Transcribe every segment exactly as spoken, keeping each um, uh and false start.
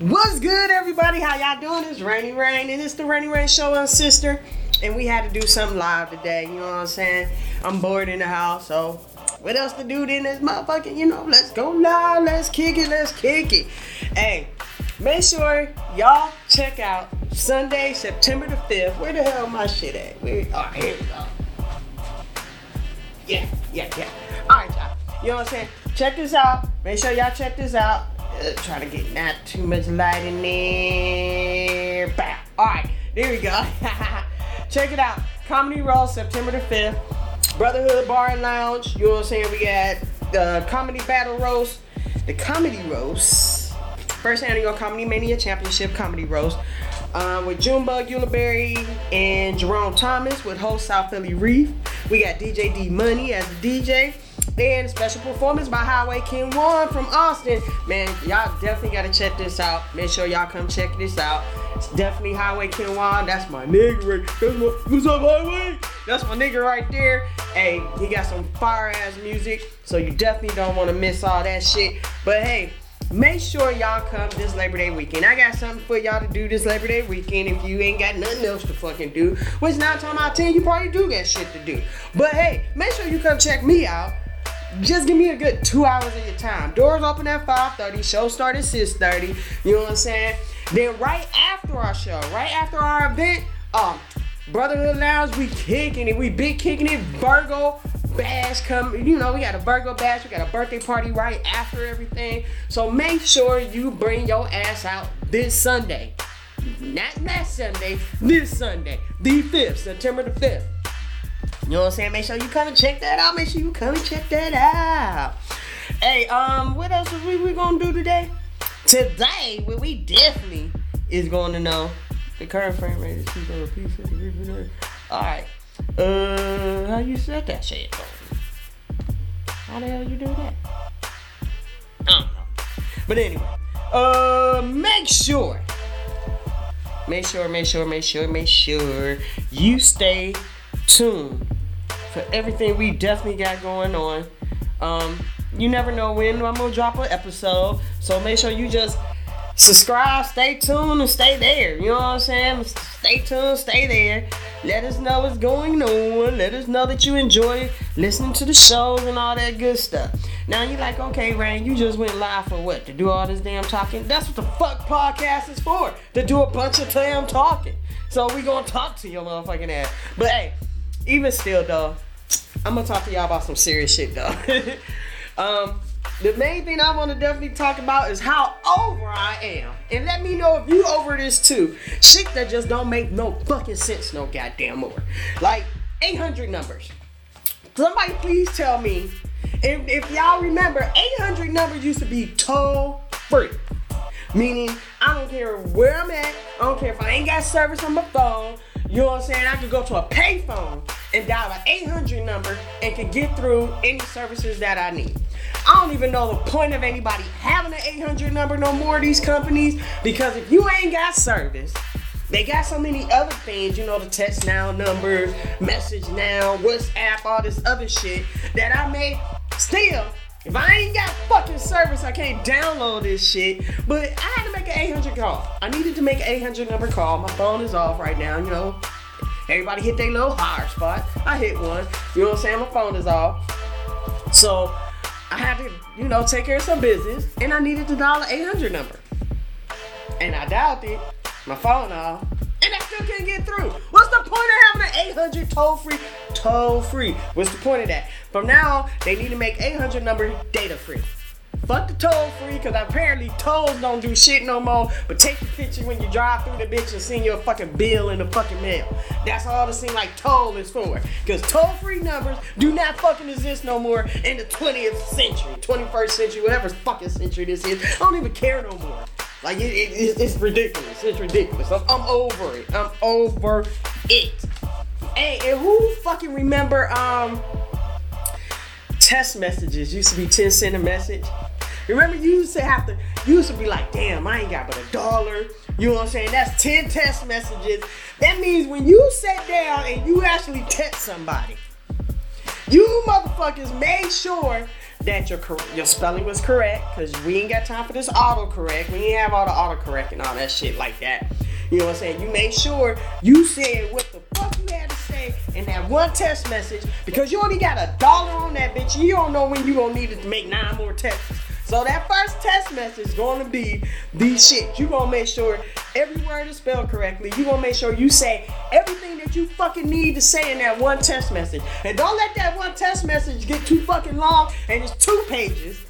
What's good, everybody? How y'all doing? It's Rainy Rain, and it's the Rainy Rain Show Uncensored. And we had to do something live today, you know what I'm saying? I'm bored in the house, so what else to do than this motherfucking, you know, let's go live, let's kick it, let's kick it. Hey, make sure y'all check out Sunday, September the fifth. Where the hell my shit at? Where, all right, here we go. Yeah, yeah, yeah. All right, y'all. You know what I'm saying? Check this out. Make sure y'all check this out. Uh, try to get not too much light in there. Bam. All right, there we go. Check it out. Comedy Roast, September the fifth. Brotherhood Bar and Lounge. You know what I'm saying? We got the Comedy Battle Roast. The Comedy Roast. First annual Comedy Mania Championship Comedy Roast. Um, with June Bug Gulaberry and Jerome Thomas with host South Philly Reef. We got D J D-Money as the D J. Then special performance by Highway King One from Austin. Man, y'all definitely gotta check this out. Make sure y'all come check this out. It's definitely Highway King One. That's my nigga right there. That's my, what's up, Highway? That's my nigga right there. Hey, he got some fire ass music, so you definitely don't wanna miss all that shit. But hey, make sure y'all come this Labor Day weekend. I got something for y'all to do this Labor Day weekend if you ain't got nothing else to fucking do. Which nine times out of ten, you probably do got shit to do. But hey, make sure you come check me out. Just give me a good two hours of your time. Doors open at five thirty, show start at six thirty, you know what I'm saying? Then right after our show, right after our event, um, Brotherhood Lounge, we kicking it, we big kicking it, Virgo Bash come, you know, we got a Virgo Bash, we got a birthday party right after everything, so make sure you bring your ass out this Sunday. Not last Sunday, this Sunday, the fifth, September the fifth. You know what I'm saying? Make sure you come and check that out. Make sure you come and check that out. Hey, um, what else are we, we gonna do today? Today, what we definitely is gonna know the current frame rate is two dollars a piece. Alright. Uh, how you set that shit though? How the hell you do that? I don't know. But anyway, uh, make sure, make sure, make sure, make sure, make sure you stay tuned for everything we definitely got going on. Um, you never know when I'm gonna drop an episode, so make sure you just subscribe, stay tuned, and stay there. You know what I'm saying? Stay tuned, stay there. Let us know what's going on. Let us know that you enjoy listening to the shows and all that good stuff. Now you're like, okay, Rain, you just went live for what? To do all this damn talking? That's what the fuck podcast is for. To do a bunch of damn talking. So we gonna talk to your motherfucking ass. But hey, even still, though, I'm gonna talk to y'all about some serious shit, though. um, the main thing I want to definitely talk about is how over I am. And let me know if you over this, too. Shit that just don't make no fucking sense no goddamn more. Like, eight hundred numbers. Somebody please tell me, if, if y'all remember, eight hundred numbers used to be toll free. Meaning, I don't care where I'm at. I don't care if I ain't got service on my phone. You know what I'm saying? I could go to a payphone and dial an eight hundred number and can get through any services that I need. I don't even know the point of anybody having an eight hundred number no more, these companies, because if you ain't got service, they got so many other things, you know, the text now numbers, message now, WhatsApp, all this other shit, that I may still, if I ain't got fucking service, I can't download this shit. But I had to make an eight hundred call. I needed to make an eight hundred number call. My phone is off right now, you know. Everybody hit their little higher spot. I hit one. You know what I'm saying? My phone is off. So I had to, you know, take care of some business. And I needed to dial an eight hundred number. And I dialed it. My phone off. And I still can't get through. What's the point of having an eight hundred toll-free? Toll-free. What's the point of that? From now on, they need to make eight hundred number data-free. Fuck the toll-free, because apparently tolls don't do shit no more, but take the picture when you drive through the bitch and send your fucking bill in the fucking mail. That's all it seems like toll is for, because toll-free numbers do not fucking exist no more in the twentieth century, twenty-first century, whatever fucking century this is. I don't even care no more. Like, it, it, it's, it's ridiculous. It's ridiculous. I'm, I'm over it. I'm over it. Hey, and who fucking remember, um, text messages used to be ten cent a message? Remember, you used to have to, you used to be like, damn, I ain't got but a dollar. You know what I'm saying? That's ten text messages. That means when you sit down and you actually text somebody, You motherfuckers made sure that your your spelling was correct, because we ain't got time for this autocorrect. We ain't have all the autocorrect and all that shit like that. You know what I'm saying? You made sure you said what the fuck you had to say in that one test message, because you only got a dollar on that bitch. You don't know when you gonna need it to make nine more tests. So that first test message is gonna be the shit. You gonna make sure every word is spelled correctly. You gonna make sure you say everything that you fucking need to say in that one test message. And don't let that one test message get too fucking long and it's two pages.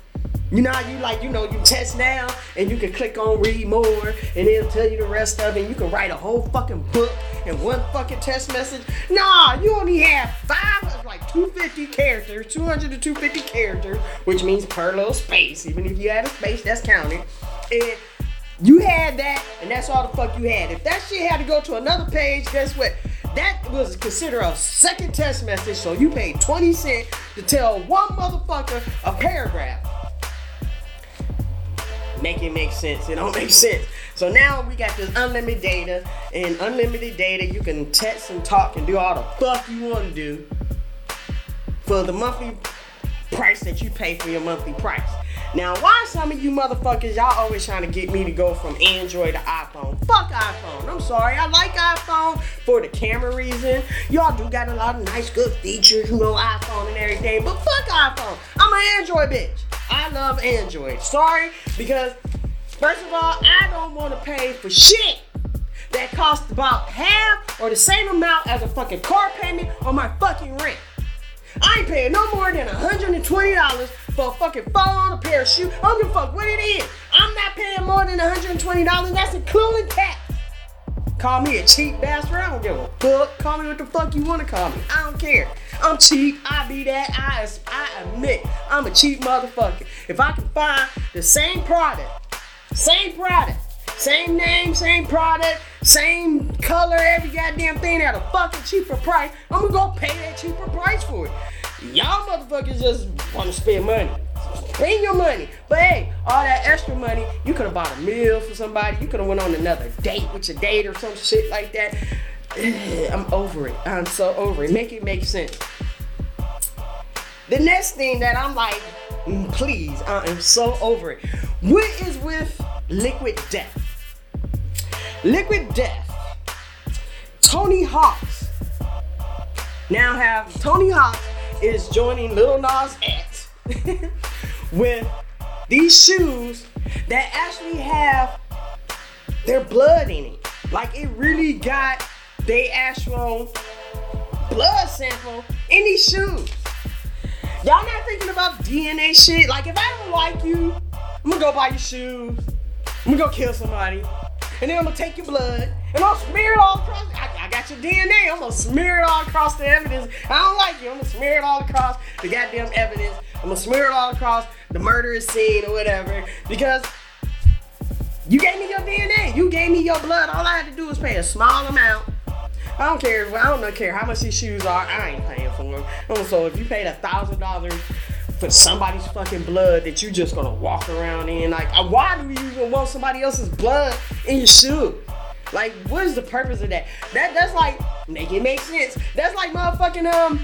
You know how you like, you know, you test now and you can click on read more and it'll tell you the rest of it. You can write a whole fucking book in one fucking test message. Nah, you only have five, like two hundred fifty characters, two hundred to two hundred fifty characters, which means per little space. Even if you had a space, that's counted. And you had that, and that's all the fuck you had. If that shit had to go to another page, guess what? That was considered a second test message, so you paid twenty cents to tell one motherfucker a paragraph. Make it make sense. It don't make sense. So now we got this unlimited data, and unlimited data you can text and talk and do all the fuck you want to do for the monthly price that you pay for your monthly price. Now, why some of you motherfuckers, y'all always trying to get me to go from Android to iPhone? Fuck iPhone. I'm sorry. I like iPhone for the camera reason. Y'all do got a lot of nice, good features, you know, iPhone and everything, but fuck iPhone. I'm an Android bitch. I love Android. Sorry, because first of all, I don't want to pay for shit that costs about half or the same amount as a fucking car payment or my fucking rent. I ain't paying no more than one hundred twenty dollars for a fucking phone, a pair of shoes. I don't give a fuck what it is. I'm not paying more than one hundred twenty dollars. That's including tax. Call me a cheap bastard. I don't give a fuck. Call me what the fuck you want to call me. I don't care. I'm cheap. I be that. I, I admit I'm a cheap motherfucker. If I can find the same product, same product, same name, same product, same color, every goddamn thing at a fucking cheaper price, I'm gonna go pay that cheaper price for it. Y'all motherfuckers just want to spend money. Spend your money. But hey, all that extra money, you could have bought a meal for somebody. You could have went on another date with your date or some shit like that. I'm over it. I'm so over it. Make it make sense. The next thing that I'm like, please, I am so over it. What is with Liquid Death? Liquid Death. Tony Hawk's. Now have Tony Hawk is joining Lil Nas X with these shoes that actually have their blood in it. Like, it really got their actual blood sample in these shoes. Y'all not thinking about D N A shit? Like, if I don't like you, I'm gonna go buy your shoes. I'm gonna go kill somebody. And then I'm gonna take your blood. And I'll smear it all across. I, I got your D N A. I'm gonna smear it all across the evidence. I don't like you. I'm gonna smear it all across the goddamn evidence. I'm gonna smear it all across the murderous scene or whatever. Because you gave me your D N A. You gave me your blood. All I had to do was pay a small amount. I don't care. I don't, don't care how much these shoes are. I ain't paying for them. So if you paid a thousand dollars for somebody's fucking blood that you just gonna walk around in, like, why do you even want somebody else's blood in your shoe? Like, what is the purpose of that? That that's like, make it make sense. That's like motherfucking um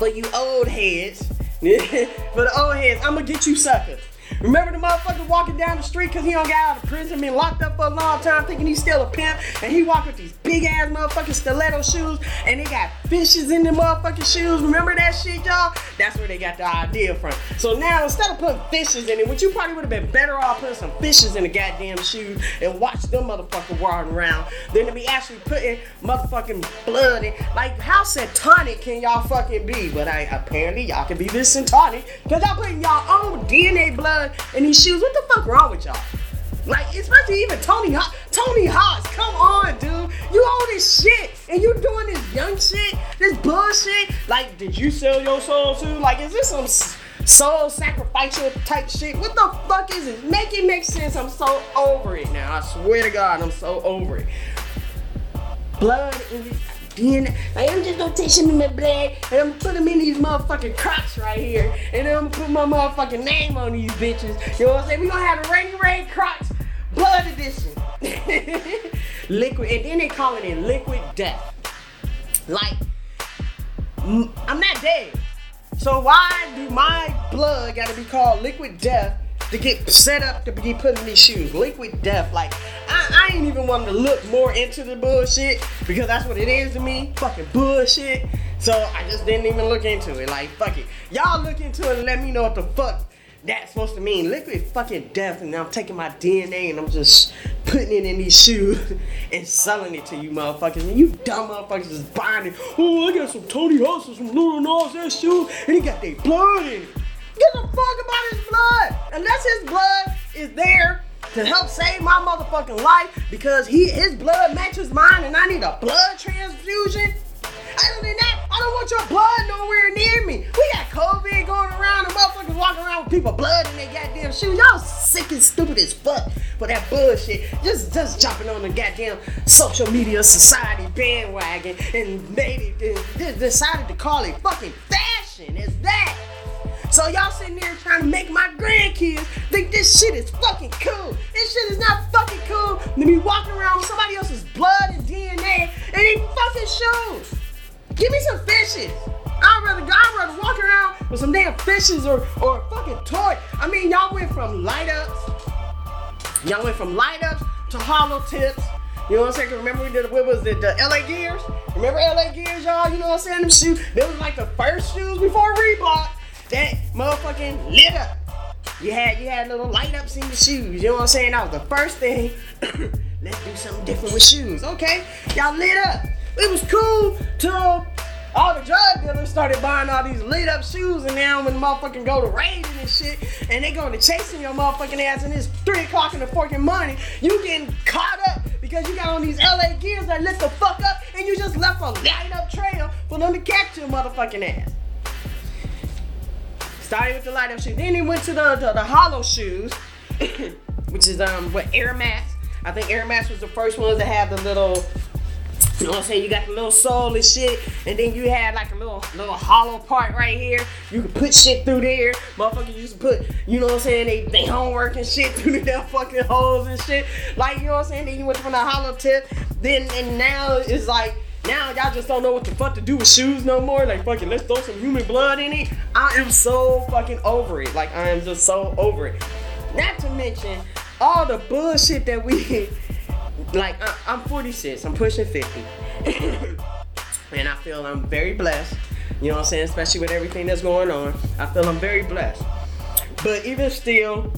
for you old heads. For the old heads, I'ma get you suckers. Remember the motherfucker walking down the street because he don't got out of prison, been locked up for a long time thinking he's still a pimp, and he walk with these big ass motherfucking stiletto shoes and they got fishes in the motherfucking shoes. Remember that shit, y'all? That's where they got the idea from. So now, instead of putting fishes in it, which you probably would have been better off putting some fishes in the goddamn shoes and watch them motherfucker walking around than to be actually putting motherfucking blood in. Like, how satanic can y'all fucking be? But I apparently y'all can be this satanic because y'all putting y'all own D N A blood and these shoes. What the fuck wrong with y'all? Like, especially even Tony Hawk. Tony Hawk, come on, dude. You own this shit, and you doing this young shit, this bullshit. Like, did you sell your soul too? Like, is this some soul sacrificial type shit? What the fuck is this? Make it make sense. I'm so over it now. I swear to God, I'm so over it. Blood in this D N A. Like, I'm just gonna take some of my blood and I'm gonna put them in these motherfucking Crocs right here, and then I'm gonna put my motherfucking name on these bitches. You know what I'm saying? We gonna have the Rainy Rain Crocs Blood Edition. Liquid, and then they calling it Liquid Death. Like, I'm not dead. So why do my blood gotta be called Liquid Death to get set up to be put in these shoes? Liquid Death. Like, I, I ain't even wanting to look more into the bullshit because that's what it is to me. Fucking bullshit. So I just didn't even look into it. Like, fuck it. Y'all look into it and let me know what the fuck that's supposed to mean. Liquid fucking death, and I'm taking my D N A and I'm just putting it in these shoes and selling it to you motherfuckers. And you dumb motherfuckers just buying it. Oh, I got some Tony Hawk and some Lil Nas X shoes, and he got their blood in it. Get the fuck about his blood. Unless his blood is there to help save my motherfucking life because he his blood matches mine and I need a blood transfusion. Other than that, I don't want your blood nowhere near me. We got COVID going around and motherfuckers walking around with people's blood in their goddamn shoes. Y'all sick and stupid as fuck for that bullshit. Just just jumping on the goddamn social media society bandwagon and made it, and decided to call it fucking fashion. It's that. So y'all sitting there trying to make my grandkids think this shit is fucking cool. This shit is not fucking cool to be walking around with somebody else's blood and D N A in these fucking shoes. Give me some fishes. I'd rather, I'd rather walk around with some damn fishes or, or a fucking toy. I mean, y'all went from light-ups. Y'all went from light-ups to hollow tips. You know what I'm saying? Remember we did, what was it, the L A. Gears? Remember L A. Gears, y'all? You know what I'm saying? Them shoes, they was like the first shoes before Reebok that motherfucking lit up. You had, you had little light-ups in your shoes. You know what I'm saying? That was the first thing. Let's do something different with shoes. Okay, y'all lit up. It was cool till all the drug dealers started buying all these lit up shoes, and now when motherfucking go to raiding and shit, and they going to chasing your motherfucking ass, and it's three o'clock in the fucking morning, you getting caught up because you got on these L A Gears that lit the fuck up, and you just left a light up trail for them to catch your motherfucking ass. Started with the light up shoes, then they went to the the, the hollow shoes, which is um what Air Max. I think Air Max was the first ones that had the little. You know what I'm saying? You got the little sole and shit, and then you had like a little little hollow part right here. You could put shit through there. Motherfuckers used to put, you know what I'm saying, they, they homework and shit through the damn fucking holes and shit. Like, you know what I'm saying? Then you went from the hollow tip. Then, and now it's like, now y'all just don't know what the fuck to do with shoes no more. Like, fucking, let's throw some human blood in it. I am so fucking over it. Like, I am just so over it. Not to mention all the bullshit that we... Like, I'm forty-six, I'm pushing fifty, and I feel I'm very blessed, you know what I'm saying, especially with everything that's going on, I feel I'm very blessed, but even still,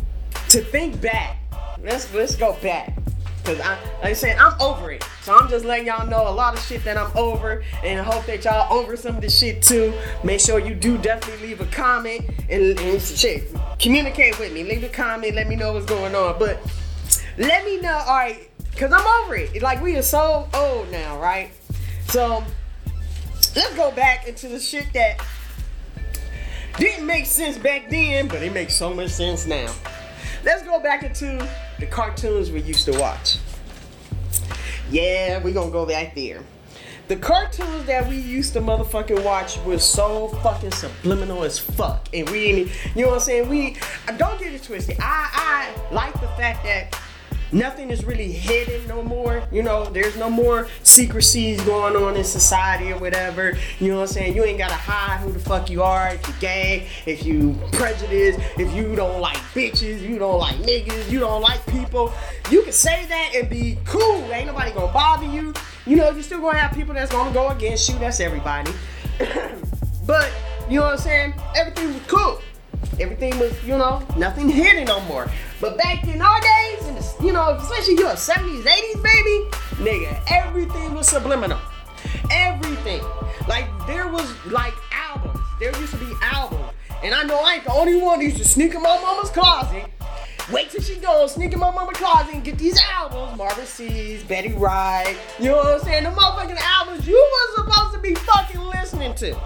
to think back, let's let's go back, because I, like I said, I'm over it, so I'm just letting y'all know a lot of shit that I'm over, and I hope that y'all over some of this shit too. Make sure you do definitely leave a comment, and, and shit, communicate with me, leave a comment, let me know what's going on, but let me know, alright, because I'm over it. Like, we are so old now, right? So, let's go back into the shit that didn't make sense back then, but it makes so much sense now. Let's go back into the cartoons we used to watch. Yeah, we're going to go back there. The cartoons that we used to motherfucking watch were so fucking subliminal as fuck. And we ain't, you know what I'm saying? We, don't get it twisted. I, I like the fact that nothing is really hidden no more. You know, there's no more secrecies going on in society or whatever. You know what I'm saying? You ain't gotta hide who the fuck you are, if you gay, if you prejudiced, if you don't like bitches, you don't like niggas, you don't like people. You can say that and be cool. Ain't nobody gonna bother you. You know, you're still gonna have people that's gonna go against you. That's everybody. But, you know what I'm saying? Everything was cool. Everything was, you know, nothing hidden no more. But back in our days, in the, you know, especially you're a seventies, eighties baby, nigga, everything was subliminal. Everything. Like, there was, like, albums. There used to be albums. And I know I ain't the only one who used to sneak in my mama's closet. Wait till she goes, sneak in my mama's closet and get these albums. Marvin C's, Betty Wright, you know what I'm saying? The motherfucking albums you was supposed to be fucking listening to.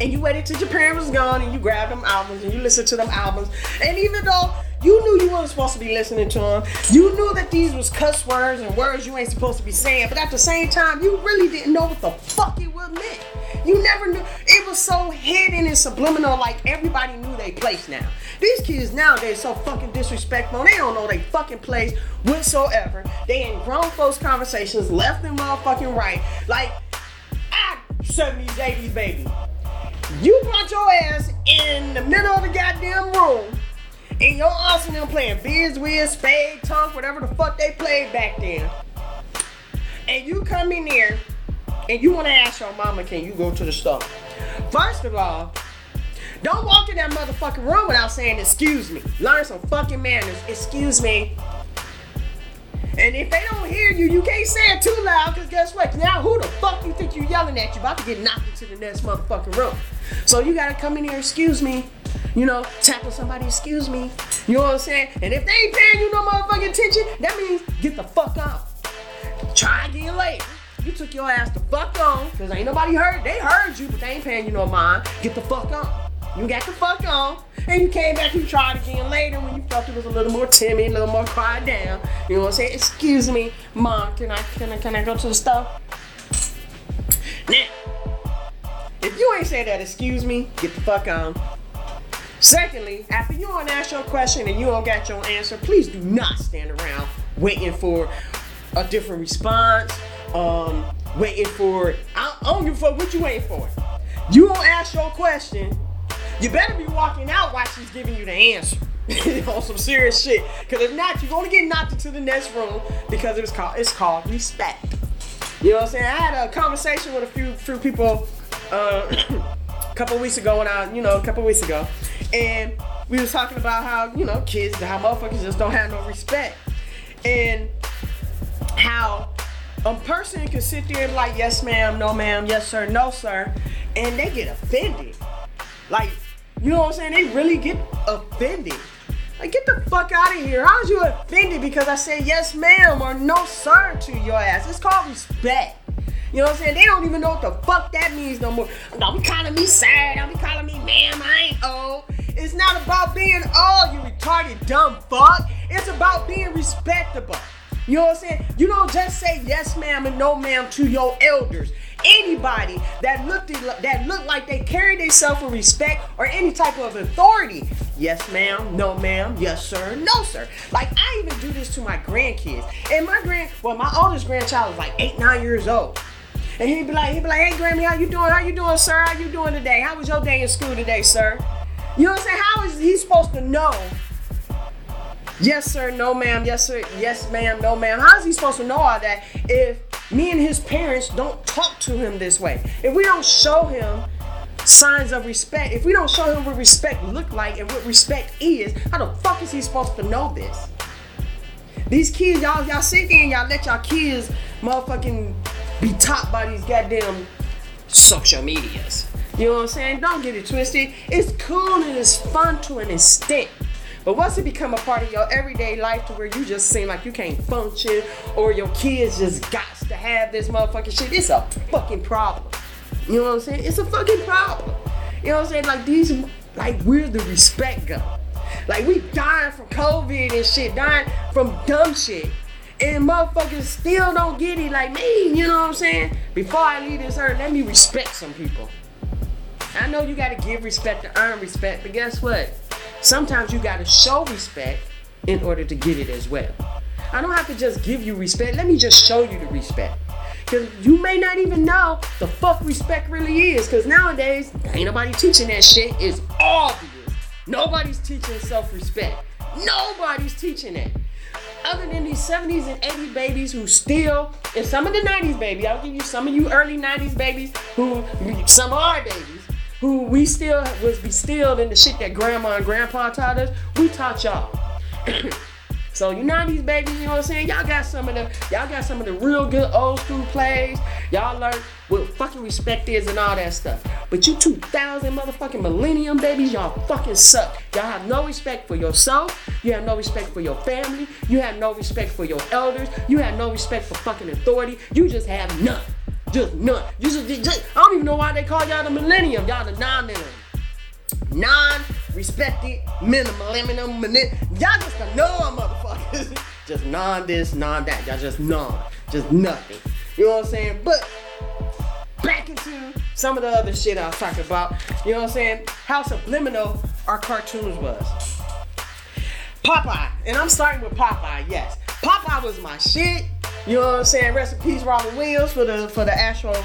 And you waited till your parents was gone and you grabbed them albums and you listened to them albums. And even though you knew you wasn't supposed to be listening to them, you knew that these was cuss words and words you ain't supposed to be saying. But at the same time, you really didn't know what the fuck it was meant. You never knew. It was so hidden and subliminal, like everybody knew they place now. These kids nowadays so fucking disrespectful. They don't know they fucking place whatsoever. They in grown folks conversations, left and motherfucking right. Like, I, seventies, eighties, baby. You brought your ass in the middle of the goddamn room, and your ass and them playing Biz Whiz Spade Tunk, whatever the fuck they played back then. And you come in there, and you want to ask your mama, can you go to the store? First of all, don't walk in that motherfucking room without saying, excuse me. Learn some fucking manners. Excuse me. And if they don't hear you, you can't say it too loud, because guess what? Now who the fuck you think you yelling at? You about to get knocked into the next motherfucking room. So you got to come in here, excuse me. You know, tap on somebody, excuse me. You know what I'm saying? And if they ain't paying you no motherfucking attention, that means get the fuck out. Try again later. You took your ass the fuck on, because ain't nobody heard. They heard you, but they ain't paying you no mind. Get the fuck on. You got the fuck on, and you came back, you tried again later when you felt it was a little more timid, a little more quiet down. You know what I'm saying? Excuse me, mom, can I, can I, can I go to the store? Now, if you ain't say that, excuse me, get the fuck on. Secondly, after you don't ask your question and you don't got your answer, please do not stand around waiting for a different response, um, waiting for, I don't give a fuck what you waiting for. You don't ask your question, you better be walking out while she's giving you the answer on some serious shit. Because if not, you're going to get knocked into the next room, because it's called it's called respect. You know what I'm saying? I had a conversation with a few few people uh, a couple weeks ago, when I, you know, a couple weeks ago. And we was talking about how, you know, kids, how motherfuckers just don't have no respect. And how a person can sit there and be like, yes ma'am, no ma'am, yes sir, no sir. And they get offended. Like, you know what I'm saying? They really get offended. Like, get the fuck out of here. How's you offended because I said yes ma'am or no sir to your ass? It's called respect. You know what I'm saying? They don't even know what the fuck that means no more. Don't be calling me sir. Don't be calling me ma'am. I ain't old. It's not about being old, you retarded dumb fuck. It's about being respectable. You know what I'm saying? You don't just say yes ma'am and no ma'am to your elders. Anybody that looked that looked like they carried themselves with respect or any type of authority. Yes ma'am, no ma'am, yes sir, no sir. Like, I even do this to my grandkids. And my grand, well, my oldest grandchild is like eight, nine years old. And he'd be like, he'd be like, hey Grammy, how you doing? How you doing, sir? How you doing today? How was your day in school today, sir? You know what I'm saying? How is he supposed to know? Yes sir, no ma'am, yes sir, yes ma'am, no ma'am. How is he supposed to know all that if me and his parents don't talk to him this way? If we don't show him signs of respect, if we don't show him what respect look like and what respect is, how the fuck is he supposed to know this? These kids, y'all y'all sit there and y'all let y'all kids motherfucking be taught by these goddamn social medias. You know what I'm saying? Don't get it twisted. It's cool and it's fun to an extent. But once it become a part of your everyday life to where you just seem like you can't function, or your kids just gots to have this motherfucking shit, it's a fucking problem. You know what I'm saying? It's a fucking problem. You know what I'm saying? Like, these, like, where the respect go? Like, we dying from COVID and shit, dying from dumb shit, and motherfuckers still don't get it like me. You know what I'm saying? Before I leave this earth, let me respect some people. I know you gotta give respect to earn respect, but guess what? Sometimes you gotta show respect in order to get it as well. I don't have to just give you respect. Let me just show you the respect. Because you may not even know the fuck respect really is. Because nowadays, ain't nobody teaching that shit. It's obvious. Nobody's teaching self-respect. Nobody's teaching that. Other than these seventies and eighties babies who still, and some of the nineties babies, I'll give you some of you early nineties babies who, some of our babies, who we still was bestilled in the shit that grandma and grandpa taught us, we taught y'all. So you know these babies, you know what I'm saying? Y'all got some of the, y'all got some of the real good old school plays. Y'all learned what fucking respect is and all that stuff. But you two thousand motherfucking millennium babies, y'all fucking suck. Y'all have no respect for yourself. You have no respect for your family. You have no respect for your elders. You have no respect for fucking authority. You just have none. Just none. You just, just, I don't even know why they call y'all the millennium. Y'all the non-millennium. Non-respected minimum. Y'all just the non motherfuckers. Just non this, non that. Y'all just non. Just nothing. You know what I'm saying? But back into some of the other shit I was talking about. You know what I'm saying? How subliminal our cartoons was. Popeye. And I'm starting with Popeye, yes. Popeye was my shit. You know what I'm saying? Rest in peace, Robin Williams, for the for the actual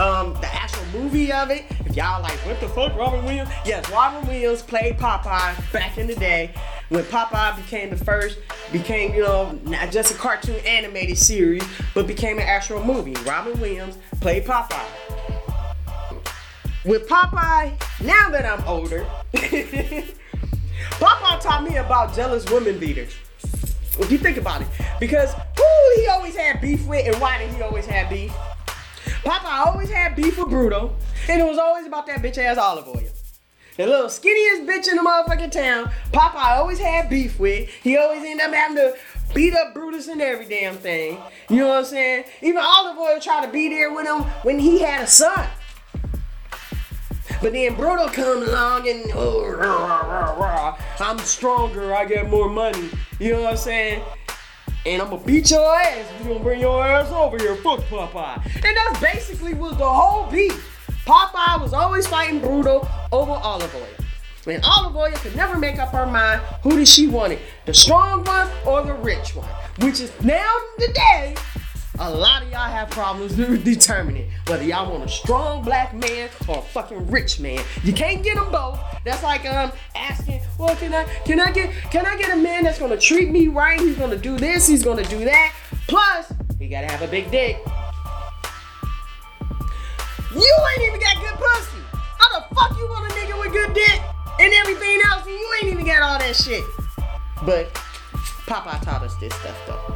um the actual movie of it. If Y'all like, what the fuck, Robin Williams? Yes, Robin Williams played Popeye back in the day when Popeye became the first, became, you know, not just a cartoon animated series, but became an actual movie. Robin Williams played Popeye. With Popeye, now that I'm older, Popeye taught me about jealous women beaters. If you think about it, because who he always had beef with, and why did he always have beef? Popeye always had beef with Bruto, and it was always about that bitch ass olive oil. The little skinniest bitch in the motherfucking town, Popeye always had beef with. He always ended up having to beat up Brutus and every damn thing. You know what I'm saying? Even olive oil tried to be there with him when he had a son. But then Bruto comes along and, oh, rah, rah, rah, I'm stronger, I get more money. You know what I'm saying? And I'm gonna beat your ass if you gonna bring your ass over here. Fuck Popeye. And that's basically was the whole beat. Popeye was always fighting Bruto over olive oil. And olive oil could never make up her mind who did she wanted, the strong one or the rich one. Which is now today. A lot of y'all have problems determining whether y'all want a strong black man or a fucking rich man. You can't get them both. That's like um asking, well, can I can I get can I get a man that's gonna treat me right? He's gonna do this, he's gonna do that. Plus, he gotta have a big dick. You ain't even got good pussy. How the fuck you want a nigga with good dick and everything else? And you ain't even got all that shit. But Popeye taught us this stuff though.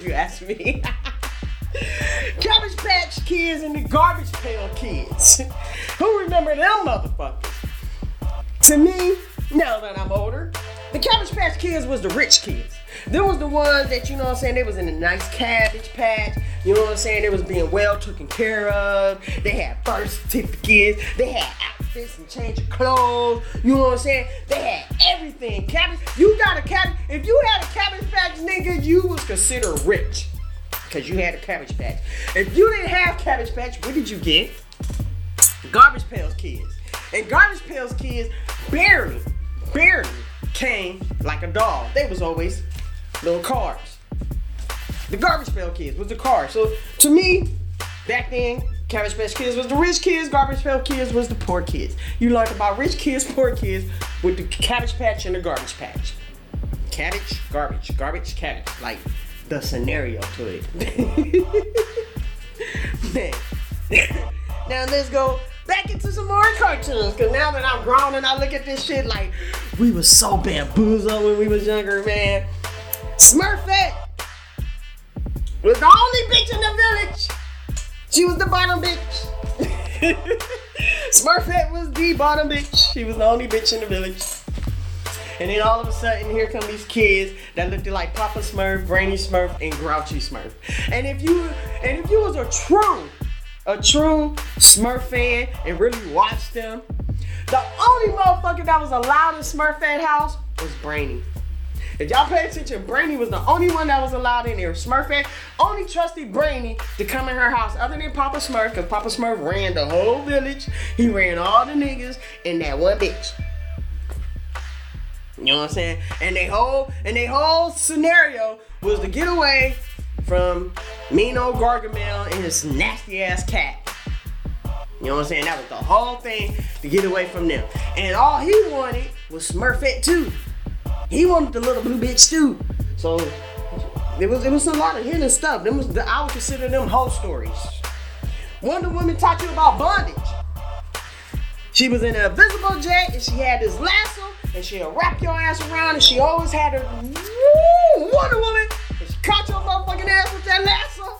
You ask me. Cabbage Patch Kids and the Garbage Pail Kids. Who remember them motherfuckers? To me, now that I'm older, the Cabbage Patch Kids was the rich kids. There was the ones that, you know what I'm saying, they was in a nice cabbage patch. You know what I'm saying? They was being well taken care of. They had birth certificates. They had outfits and change of clothes. You know what I'm saying? They had everything. Cabbage. You got a cabbage. If you had a Cabbage Patch nigga, you was considered rich. Because you had a Cabbage Patch. If you didn't have Cabbage Patch, what did you get? Garbage Pails Kids. And Garbage Pails Kids barely, barely came like a doll. They was always little cars. The Garbage Pail Kids was the car. So to me, back then, Cabbage Patch Kids was the rich kids, Garbage Pail Kids was the poor kids. You learned about rich kids, poor kids with the Cabbage Patch and the Garbage Patch. Cabbage, garbage, garbage, cabbage. Like the scenario to it. Now let's go back into some more cartoons, because now that I'm grown and I look at this shit like, we was so bamboozled when we was younger, man. Smurfette was the only bitch in the village. She was the bottom bitch. Smurfette was the bottom bitch. She was the only bitch in the village. And then all of a sudden, here come these kids that looked like Papa Smurf, Brainy Smurf, and Grouchy Smurf. And if you and if you was a true, a true Smurf fan and really watched them, the only motherfucker that was allowed in Smurfette house was Brainy. If y'all pay attention, Brainy was the only one that was allowed in there. Smurfette only trusted Brainy to come in her house other than Papa Smurf, because Papa Smurf ran the whole village. He ran all the niggas and that one bitch. You know what I'm saying? And they whole and they whole scenario was to get away from mean old Gargamel and his nasty ass cat. You know what I'm saying? That was the whole thing, to get away from them. And all he wanted was Smurfette too. He wanted the little blue bitch too. So it was it was a lot of hidden stuff. Them was the, I would consider them whole stories. Wonder Woman taught you about bondage. She was in an invisible jet and she had this lasso and she'll wrap your ass around and she always had her woo, Wonder Woman. And she caught your motherfucking ass with that lasso.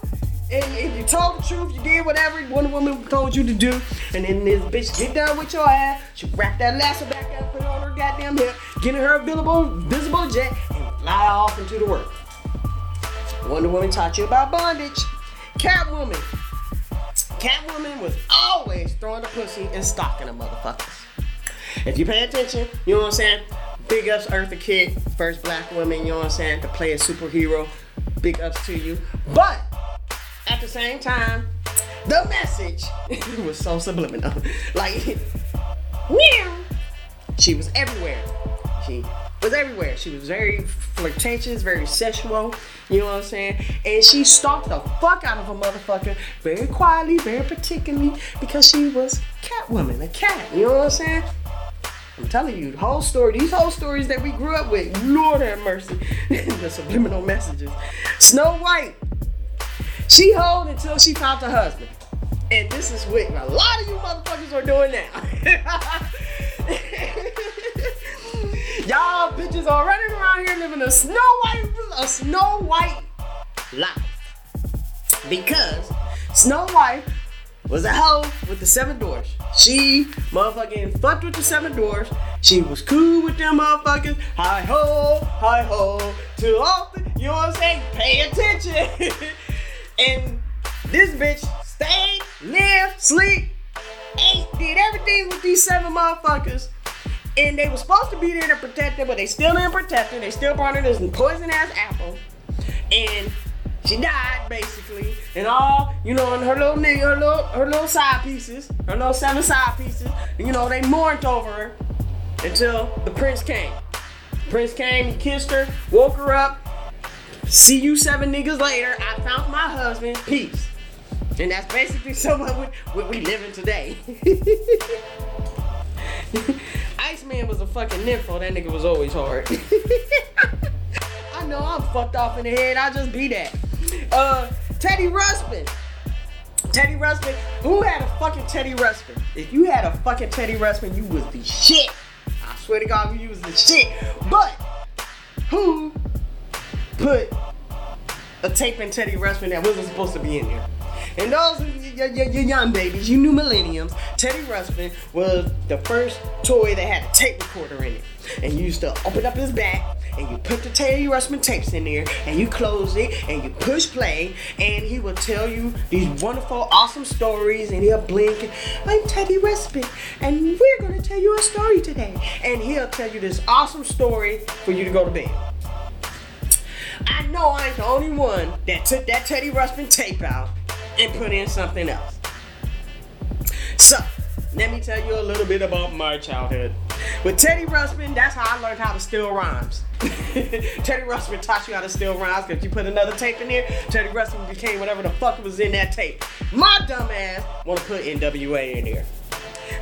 And if you told the truth, you did whatever Wonder Woman told you to do. And then this bitch get down with your ass. She wrapped that lasso back up, put it on her goddamn hip, get in her visible, visible jet, and fly off into the world. Wonder Woman taught you about bondage. Catwoman. Catwoman was always throwing the pussy and stalking the motherfuckers. If you pay attention, you know what I'm saying? Big ups Eartha Kitt, first black woman, you know what I'm saying, to play a superhero. Big ups to you. But at the same time, the message was so subliminal. Like, meow. She was everywhere. She was everywhere. She was very flirtatious, very sexual. You know what I'm saying? And she stalked the fuck out of a motherfucker very quietly, very particularly, because she was Catwoman, a cat, you know what I'm saying? I'm telling you, the whole story, these whole stories that we grew up with, Lord have mercy, the subliminal messages. Snow White, she hold until she found her husband. And this is what a lot of you motherfuckers are doing now. Y'all bitches are running around here living a snow white, a snow white life. Because Snow White was a hoe with the seven dwarfs. She motherfucking fucked with the seven dwarfs. She was cool with them motherfuckers. Hi ho, hi ho, too often. You know what I'm saying? Pay attention. And this bitch stayed, lived, sleep, ate, did everything with these seven motherfuckers. And they were supposed to be there to protect her, but they still didn't protect her. They still brought her this poison-ass apple. And she died, basically. And all, you know, and her little nigga, her little, her little side pieces, her little seven side pieces, you know, they mourned over her until the prince came. The prince came, he kissed her, woke her up. See you seven niggas later. I found my husband. Peace. And that's basically some of what we living today. Iceman was a fucking nympho. That nigga was always hard. I know I'm fucked off in the head. I just be that. Uh, Teddy Ruxpin. Teddy Ruxpin. Who had a fucking Teddy Ruxpin? If you had a fucking Teddy Ruxpin, you was the shit. I swear to God, you was the shit. But who put a tape in Teddy Ruxpin that wasn't supposed to be in there? And those your y- y- young babies, you new millenniums, Teddy Ruxpin was the first toy that had a tape recorder in it. And you used to open up his back, and you put the Teddy Ruxpin tapes in there, and you close it, and you push play, and he will tell you these wonderful, awesome stories, and he'll blink, I'm Teddy Ruxpin, and we're going to tell you a story today. And he'll tell you this awesome story for you to go to bed. I know I ain't the only one that took that Teddy Ruxpin tape out and put in something else. So, let me tell you a little bit about my childhood. With Teddy Ruxpin, that's how I learned how to steal rhymes. Teddy Ruxpin taught you how to steal rhymes because you put another tape in there, Teddy Ruxpin became whatever the fuck was in that tape. My dumb ass want to put N W A in there.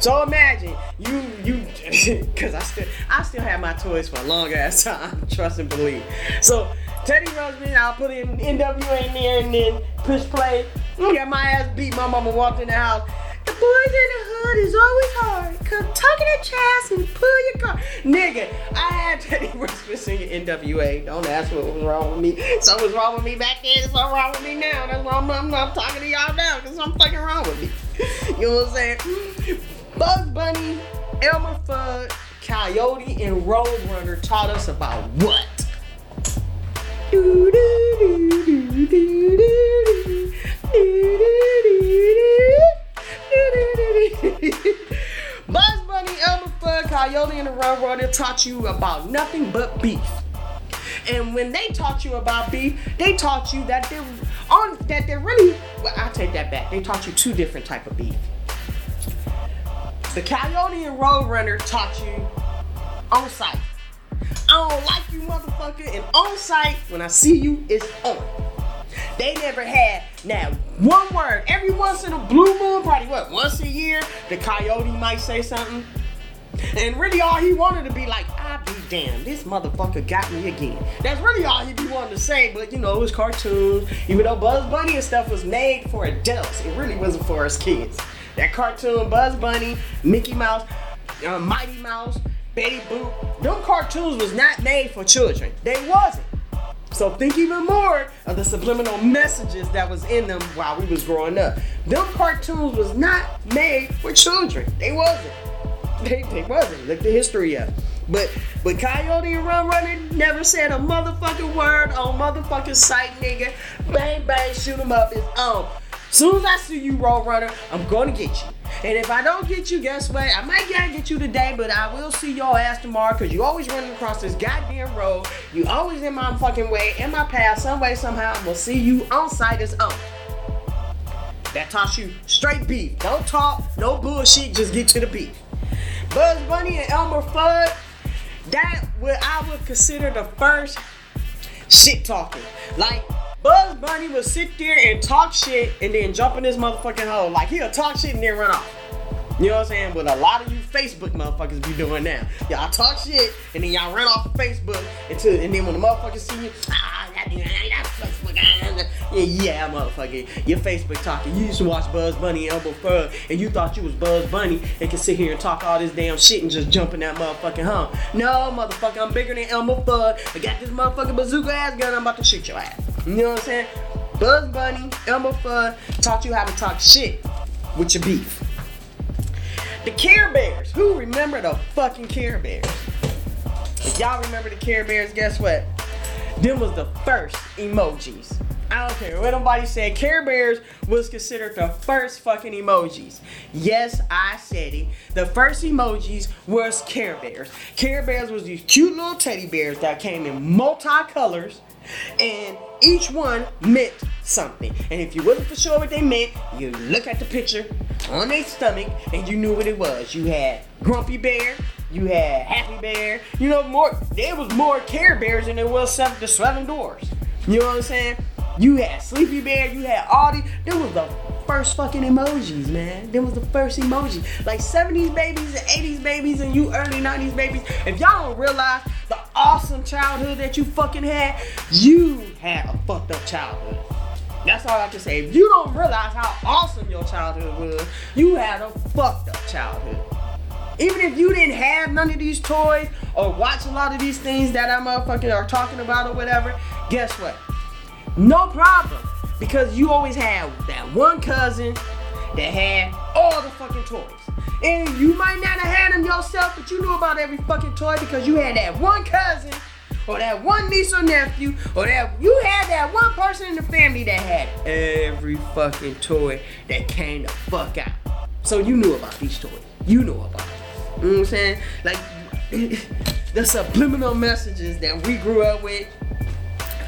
So imagine, you, you, because I still, I still have my toys for a long ass time, trust and believe. So, Teddy Ruxpin, I'll put in N W A in there and then push play. Got my ass beat. My mama walked in the house. The boys in the hood is always hard. Come talking at your ass and pull your car. Nigga, I had Teddy Ruxpin singing N W A. Don't ask what was wrong with me. Something was wrong with me back then. Something wrong with me now. That's why I'm, I'm, I'm talking to y'all now. Because something fucking wrong with me. You know what I'm saying? Bugs Bunny, Elmer Fudd, Coyote, and Roadrunner taught us about what? Do, do, do, do, do, do, do. Buzz Bunny, Elmer Fudd, Coyote, and the Roadrunner taught you about nothing but beef. And when they taught you about beef, they taught you that they're on that they're really well, I take that back. They taught you two different type of beef. The Coyote and Roadrunner taught you on sight. I don't like you, motherfucker, and on sight, when I see you, it's on. They never had now one word. Every once in a blue moon, probably what, once a year, the Coyote might say something. And really all he wanted to be like, I be damned, this motherfucker got me again. That's really all he be wanting to say, but you know, it was cartoons. Even though Buzz Bunny and stuff was made for adults, it really wasn't for us kids. That cartoon, Buzz Bunny, Mickey Mouse, uh, Mighty Mouse, Betty Boop, them cartoons was not made for children. They wasn't. So think even more of the subliminal messages that was in them while we was growing up. Them cartoons was not made for children. They wasn't. They, they wasn't. Look the history up. But but Coyote and Roadrunner never said a motherfucking word on motherfucking sight, nigga. Bang, bang, shoot them up. It's on. Soon as I see you, Roadrunner, I'm gonna get you. And if I don't get you, guess what? I might gotta get you today, but I will see your ass tomorrow because you always running across this goddamn road. You always in my fucking way, in my path, some way, somehow. I'm gonna see you on sight as on. That taught you straight beef. Don't talk, no bullshit, just get to the beef. Buzz Bunny and Elmer Fudd, that what I would consider the first shit talking. Like, Buzz Bunny would sit there and talk shit and then jump in this motherfucking hole. Like, he'll talk shit and then run off. You know what I'm saying? But a lot of you Facebook motherfuckers be doing now. Y'all talk shit, and then y'all run off of Facebook, until, and then when the motherfuckers see you, ah, that Facebook, ah, yeah, yeah, motherfucker, you're Facebook talking. You used to watch Buzz Bunny and Elbow Fur, and you thought you was Buzz Bunny, and could sit here and talk all this damn shit and just jump in that motherfucking hump. No, motherfucker, I'm bigger than Elmer Fudd. I got this motherfucking bazooka ass gun, I'm about to shoot your ass. You know what I'm saying? Buzz Bunny, Elmer Fudd taught you how to talk shit with your beef. The Care Bears. Who remember the fucking Care Bears? If y'all remember the Care Bears, guess what? Them was the first emojis. I don't care what nobody said. Care Bears was considered the first fucking emojis. Yes, I said it. The first emojis was Care Bears. Care Bears was these cute little teddy bears that came in multi-colors, and each one meant something. And if you wasn't for sure what they meant, you look at the picture on their stomach and you knew what it was. You had Grumpy Bear, you had Happy Bear, you know, more. There was more Care Bears than there was seven, the Seven Dwarfs. You know what I'm saying? You had Sleepy Bear, you had all these. There was the first fucking emojis, man. There was the first emoji. Like seventies babies and eighties babies and you early nineties babies, if y'all don't realize the awesome childhood that you fucking had, you had a fucked up childhood. That's all I can say. If you don't realize how awesome your childhood was, you had a fucked up childhood. Even if you didn't have none of these toys or watch a lot of these things that I motherfucking are talking about or whatever, guess what? No problem, because you always had that one cousin that had all the fucking toys. And you might not have had them yourself, but you knew about every fucking toy because you had that one cousin or that one niece or nephew, or that you had that one person in the family that had every fucking toy that came the fuck out. So you knew about these toys. You know about them. You know what I'm saying? Like, the subliminal messages that we grew up with,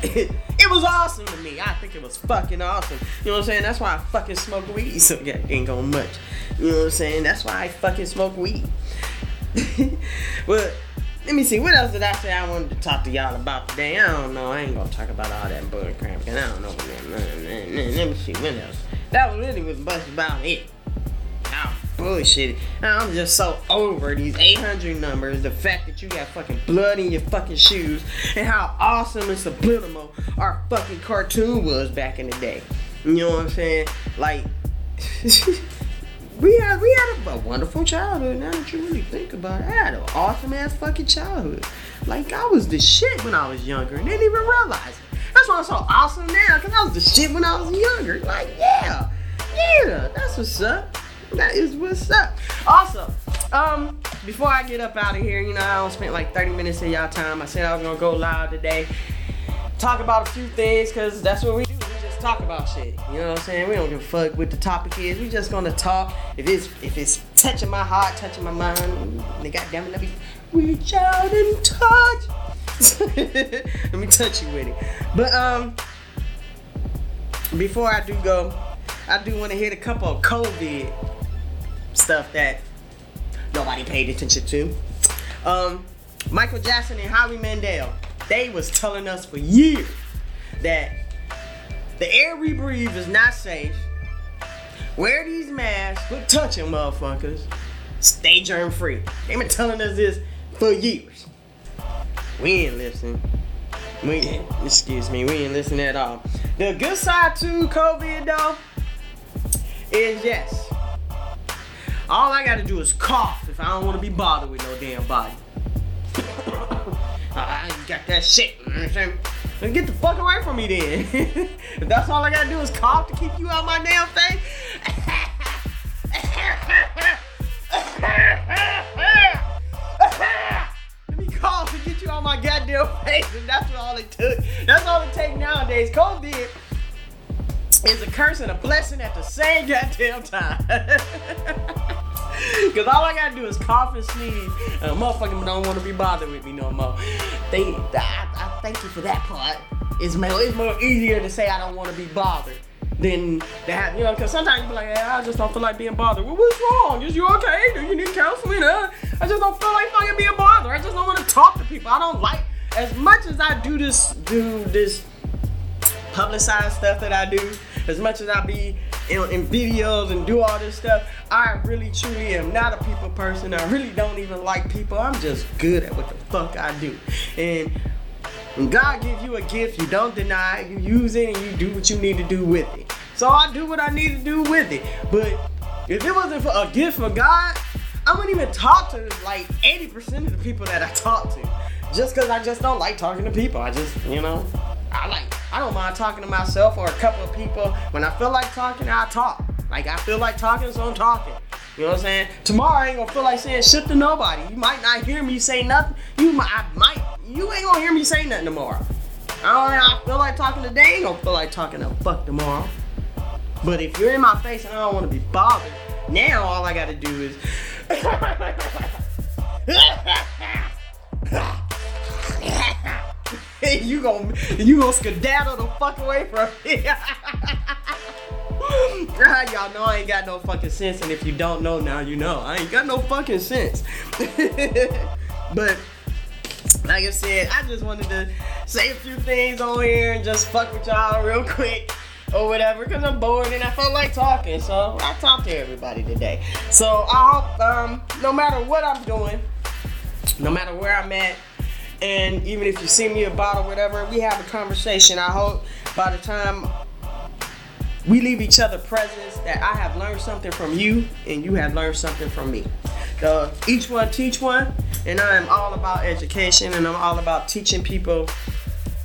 it was awesome to me. I think it was fucking awesome. You know what I'm saying? That's why I fucking smoke weed so goddamn gone much. You know what I'm saying? That's why I fucking smoke weed. But let me see, what else did I say I wanted to talk to y'all about today? I don't know. I ain't gonna talk about all that bull crap, and I don't know what that is. Let me see, what else? That really was much about it. I'm bullshitting. I'm just so over these eight hundred numbers, the fact that you got fucking blood in your fucking shoes, and how awesome and subliminal our fucking cartoon was back in the day. You know what I'm saying? Like, We had, we had a, a wonderful childhood. Now that you really think about it, I had an awesome ass fucking childhood. Like, I was the shit when I was younger and didn't even realize it. That's why I'm so awesome now, because I was the shit when I was younger. Like, yeah, yeah, that's what's up. That is what's up. Also, um, before I get up out of here, you know, I don't spent like thirty minutes of y'all time. I said I was going to go live today, talk about a few things, because that's what we do. Talk about shit. You know what I'm saying? We don't give a fuck what the topic is. We just gonna talk. If it's if it's touching my heart, touching my mind, then goddamn it, let me reach out and touch. Let me touch you with it. But um, before I do go, I do want to hit a couple of COVID stuff that nobody paid attention to. Um, Michael Jackson and Harvey Mandel. They was telling us for years that the air we breathe is not safe. Wear these masks. Quit touching motherfuckers. Stay germ free. They've been telling us this for years. We ain't listen. We ain't, excuse me, we ain't listen at all. The good side to COVID though is yes, all I gotta do is cough if I don't wanna be bothered with no damn body. I got that shit, you know what I'm saying? Then get the fuck away from me then. If that's all I gotta do is cough to keep you out my damn face. Let me cough to get you out my goddamn face. And that's all it took. That's all it takes nowadays. COVID is a curse and a blessing at the same goddamn time. Because all I gotta do is cough and sneeze, and a motherfucker don't want to be bothered with me no more. They, I, I thank you for that part. It's more, it's more easier to say I don't want to be bothered than that. You know, because sometimes you be like, hey, I just don't feel like being bothered. Well, what's wrong? Is you okay? Do you need counseling? Huh? I just don't feel like fucking being bothered. I just don't want to talk to people. I don't like, as much as I do this, do this publicized stuff that I do, as much as I be and, and videos and do all this stuff. I really truly am not a people person. I really don't even like people. I'm just good at what the fuck I do. And when God gives you a gift, you don't deny it. You use it and you do what you need to do with it. So I do what I need to do with it. But if it wasn't for a gift from God, I wouldn't even talk to like eighty percent of the people that I talk to. Just because I just don't like talking to people. I just, you know, I like, I don't mind talking to myself or a couple of people. When I feel like talking, I talk. Like, I feel like talking, so I'm talking. You know what I'm saying? Tomorrow, I ain't gonna feel like saying shit to nobody. You might not hear me say nothing. You might, I might, you ain't gonna hear me say nothing tomorrow. I don't I feel like talking today, I ain't gonna feel like talking to fuck tomorrow. But if you're in my face and I don't wanna be bothered, now all I gotta do is... you gon' you gon' skedaddle the fuck away from me. Y'all know I ain't got no fucking sense, and if you don't know now, you know I ain't got no fucking sense. But like I said, I just wanted to say a few things on here and just fuck with y'all real quick or whatever, because I'm bored and I felt like talking, so I talked to everybody today. So I hope um, no matter what I'm doing, no matter where I'm at, and even if you see me about or whatever, we have a conversation. I hope by the time we leave each other presents that I have learned something from you and you have learned something from me. So each one teach one, and I am all about education, and I'm all about teaching people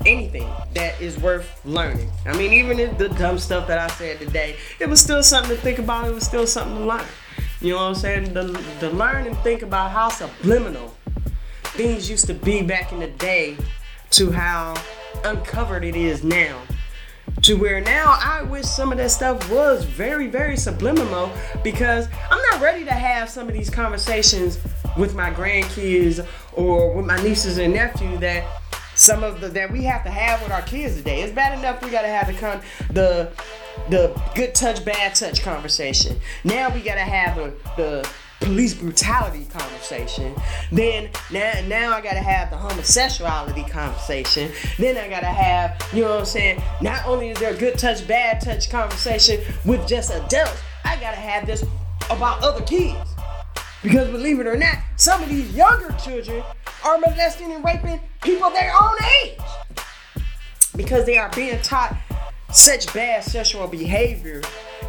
anything that is worth learning. I mean, even if the dumb stuff that I said today, it was still something to think about. It was still something to learn. You know what I'm saying? To, to learn and think about how subliminal things used to be back in the day to how uncovered it is now. To where now I wish some of that stuff was very, very subliminal, because I'm not ready to have some of these conversations with my grandkids or with my nieces and nephews that some of the that we have to have with our kids today. It's bad enough we gotta have the con the the good touch, bad touch conversation. Now we gotta have a, the police brutality conversation. Then now now I gotta have the homosexuality conversation. Then I gotta have, you know what I'm saying, not only is there a good touch, bad touch conversation with just adults, I gotta have this about other kids. Because believe it or not, some of these younger children are molesting and raping people their own age because they are being taught such bad sexual behavior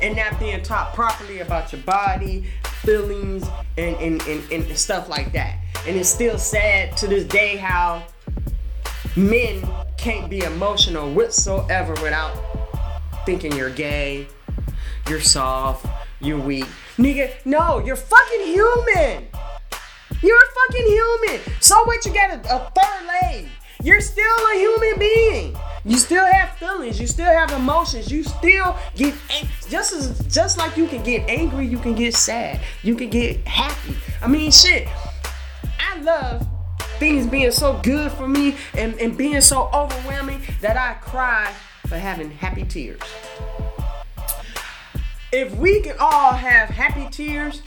and not being taught properly about your body, feelings, and, and, and, and stuff like that. And it's still sad to this day how men can't be emotional whatsoever without thinking you're gay, you're soft, you're weak. Nigga, no, you're fucking human. You're a fucking human. So what, you got a, a third leg. You're still a human being. You still have feelings. You still have emotions. You still get ang- just as just like you can get angry, you can get sad. You can get happy. I mean, shit. I love things being so good for me and, and being so overwhelming that I cry for having happy tears. If we can all have happy tears,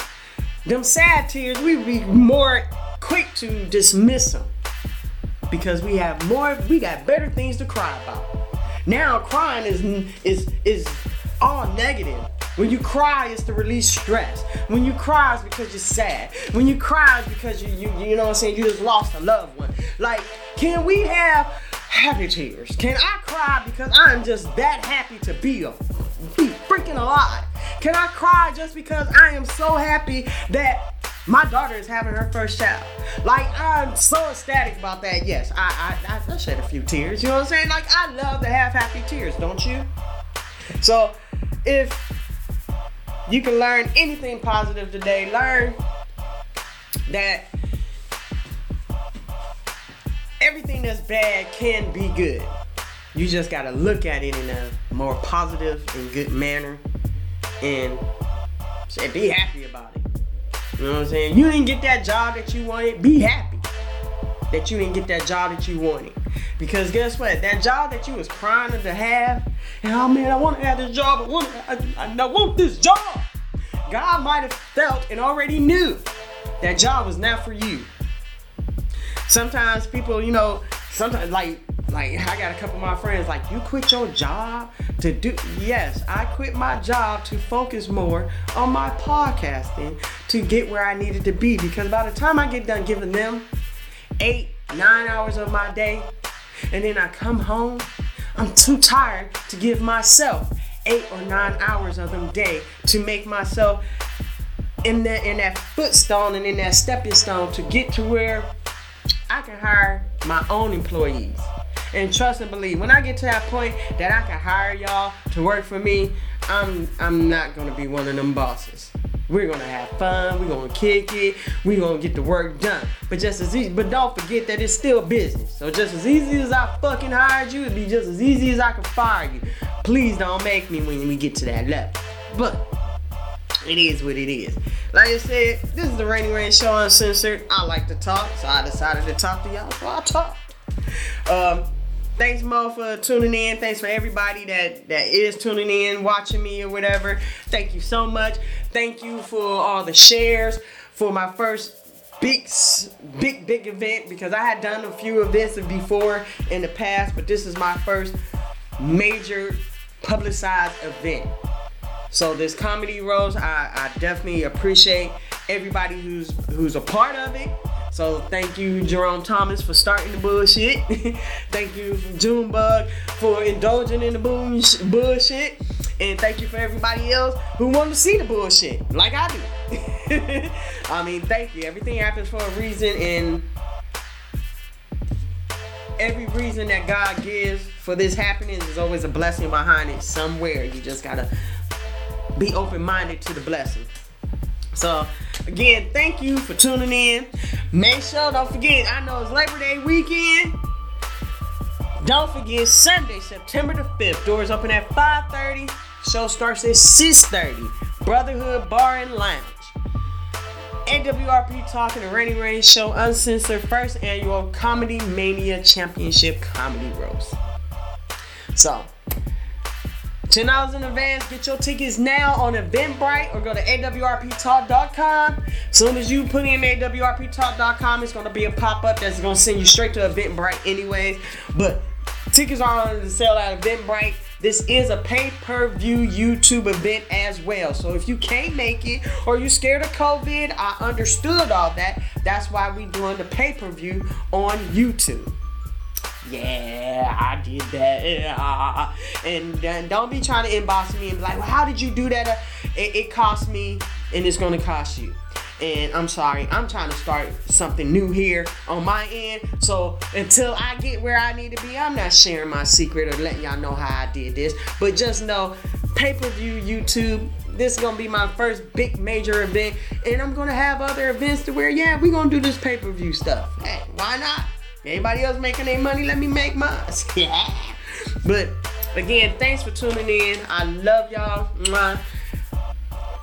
them sad tears, we be more quick to dismiss them because we have more, we got better things to cry about. Now crying is is is all negative. When you cry, it's to release stress. When you cry, it's because you're sad. When you cry, it's because you you you know what I'm saying, you just lost a loved one. Like, can we have happy tears? Can I cry because I'm just that happy to be a, be freaking alive? Can I cry just because I am so happy that my daughter is having her first child? Like, I'm so ecstatic about that. Yes, I I, I shed a few tears. You know what I'm saying? Like, I love to have happy tears, don't you? So, if you can learn anything positive today, learn that everything that's bad can be good. You just gotta look at it in a more positive and good manner. And say, be happy about it. You know what I'm saying? You didn't get that job that you wanted, be happy that you didn't get that job that you wanted. Because guess what? That job that you was crying to have, and oh man, I want to have this job, I want, I, I, I want this job. God might have felt and already knew that job was not for you. Sometimes people, you know, sometimes like, Like, I got a couple of my friends like, you quit your job to do, yes, I quit my job to focus more on my podcasting to get where I needed to be. Because by the time I get done giving them eight, nine hours of my day, and then I come home, I'm too tired to give myself eight or nine hours of them day to make myself in that, in that footstone and in that stepping stone to get to where I can hire my own employees. And trust and believe, when I get to that point that I can hire y'all to work for me, I'm I'm not gonna be one of them bosses. We're gonna have fun, we're gonna kick it, we're gonna get the work done. But just as easy, but don't forget that it's still business. So just as easy as I fucking hired you, it'd be just as easy as I could fire you. Please don't make me when we get to that level. But it is what it is. Like I said, this is the Rainy Rain Show Uncensored. I like to talk, so I decided to talk to y'all, so I talked. Um, Thanks, Mo, for tuning in. Thanks for everybody that, that is tuning in, watching me or whatever. Thank you so much. Thank you for all the shares for my first big, big, big event, because I had done a few of this before in the past, but this is my first major publicized event. So this Comedy Roast, I, I definitely appreciate everybody who's who's a part of it. So thank you, Jerome Thomas, for starting the bullshit. Thank you, June Bug, for indulging in the bullshit. And thank you for everybody else who wanted to see the bullshit, like I do. I mean, thank you. Everything happens for a reason, and every reason that God gives for this happening is always a blessing behind it somewhere. You just gotta be open-minded to the blessing. So, again, thank you for tuning in. Make sure, don't forget, I know it's Labor Day weekend. Don't forget, Sunday, September the fifth. Doors open at five thirty. Show starts at six thirty. Brotherhood Bar and Lounge. N W R P Talking, the Rainy Rain Show Uncensored, first annual Comedy Mania Championship Comedy Roast. So, ten dollars in advance. Get your tickets now on Eventbrite or go to a w r p talk dot com. As soon as you put in a w r p talk dot com, it's going to be a pop-up that's going to send you straight to Eventbrite anyways. But tickets are on the sale at Eventbrite. This is a pay-per-view YouTube event as well. So if you can't make it or you're scared of COVID, I understood all that. That's why we're doing the pay-per-view on YouTube. Yeah, I did that. Yeah. And, and don't be trying to inbox me and be like, well, how did you do that? It, it cost me, and it's going to cost you. And I'm sorry, I'm trying to start something new here on my end. So until I get where I need to be, I'm not sharing my secret or letting y'all know how I did this. But just know, pay-per-view YouTube, this is going to be my first big major event. And I'm going to have other events to where, yeah, we're going to do this pay-per-view stuff. Hey, why not? Anybody else making their money, let me make mine. Yeah. But again, thanks for tuning in. I love y'all. Mwah.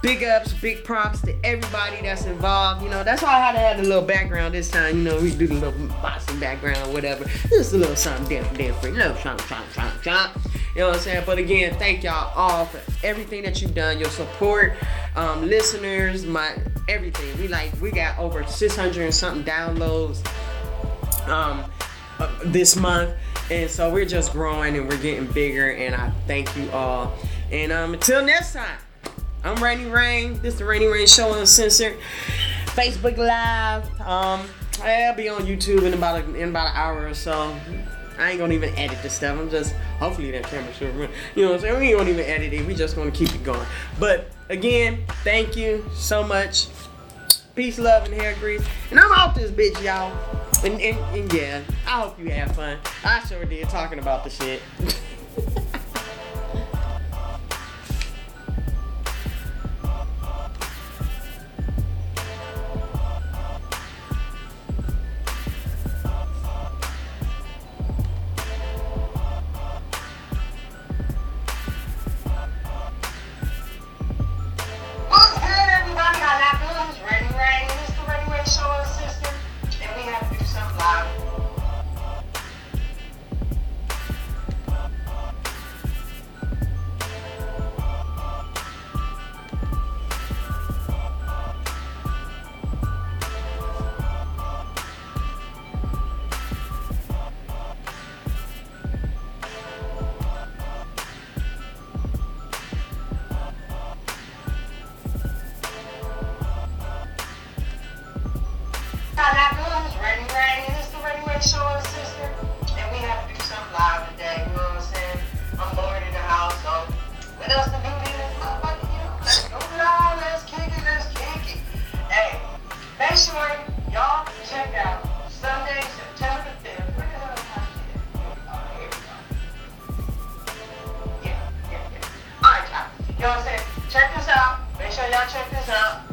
Big ups, big props to everybody that's involved. You know, that's why I had to have a little background this time. You know, we do the little boxing background or whatever. Just a little something different, different. A little something, something, something, something. You know what I'm saying? But again, thank y'all all for everything that you've done. Your support, um, listeners, my everything. We like, we got over six hundred and something downloads um uh, this month, and so we're just growing and we're getting bigger, and I thank you all. And um until next time, I'm Rainy Rain. This is the Rainy Rain Show Uncensored, Facebook Live. um I'll be on YouTube in about a, in about an hour or so. I ain't gonna even edit this stuff. I'm just, hopefully that camera should run. You know what I'm saying? We ain't gonna even edit it. We just gonna keep it going. But again, thank you so much. Peace, love, and hair grease. And I'm out this bitch, y'all. And, and, and yeah, I hope you have fun. I sure did talking about the shit. Live. You know what I'm saying? Check this out. Make sure y'all check this out.